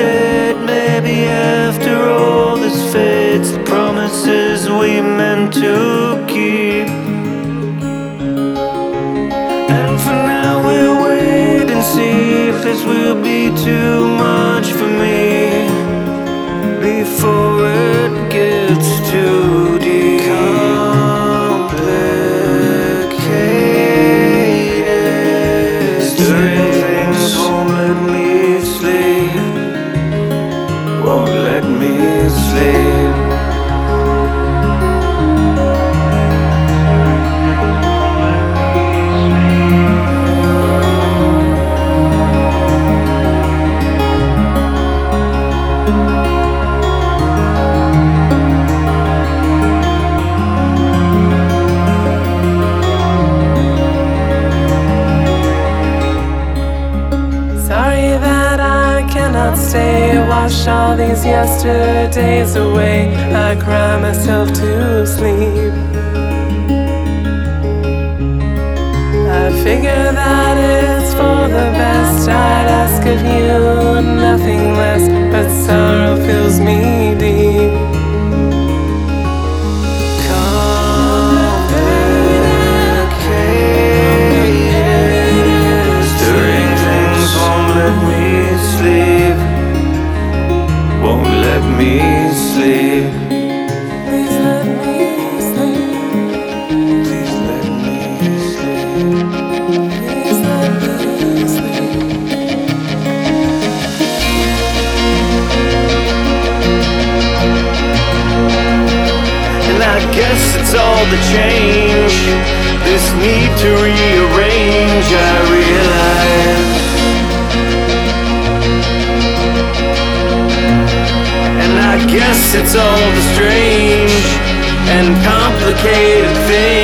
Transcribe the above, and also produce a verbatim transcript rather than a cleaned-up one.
instead. Maybe after all this fades, the promises we meant to keep. And for now we'll wait and see if this will be too much for me before it gets too deep. Complicated, stirring things home and leave sleep. Won't let me sleep. Sorry that I cannot stay, wash all these yesterdays away. I cry myself to sleep. I figure that it's for the best. I'd ask of you nothing less, but sorrow fills me deep. Guess it's all the change, this need to rearrange, I realize. And I guess it's all the strange and complicated things